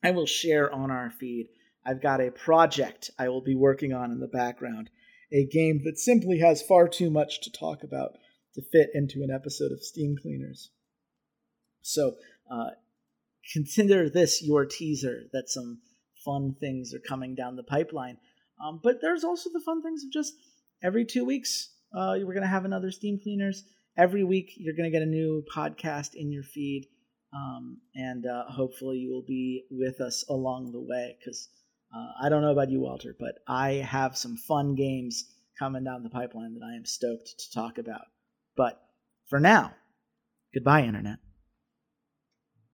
I will share on our feed. I've got a project I will be working on in the background, a game that simply has far too much to talk about to fit into an episode of Steam Cleaners. So consider this your teaser that some fun things are coming down the pipeline. But there's also the fun things of just every 2 weeks, we're going to have another Steam Cleaners. Every week, you're going to get a new podcast in your feed, and hopefully you will be with us along the way, because I don't know about you, Walter, but I have some fun games coming down the pipeline that I am stoked to talk about. But for now, goodbye, Internet.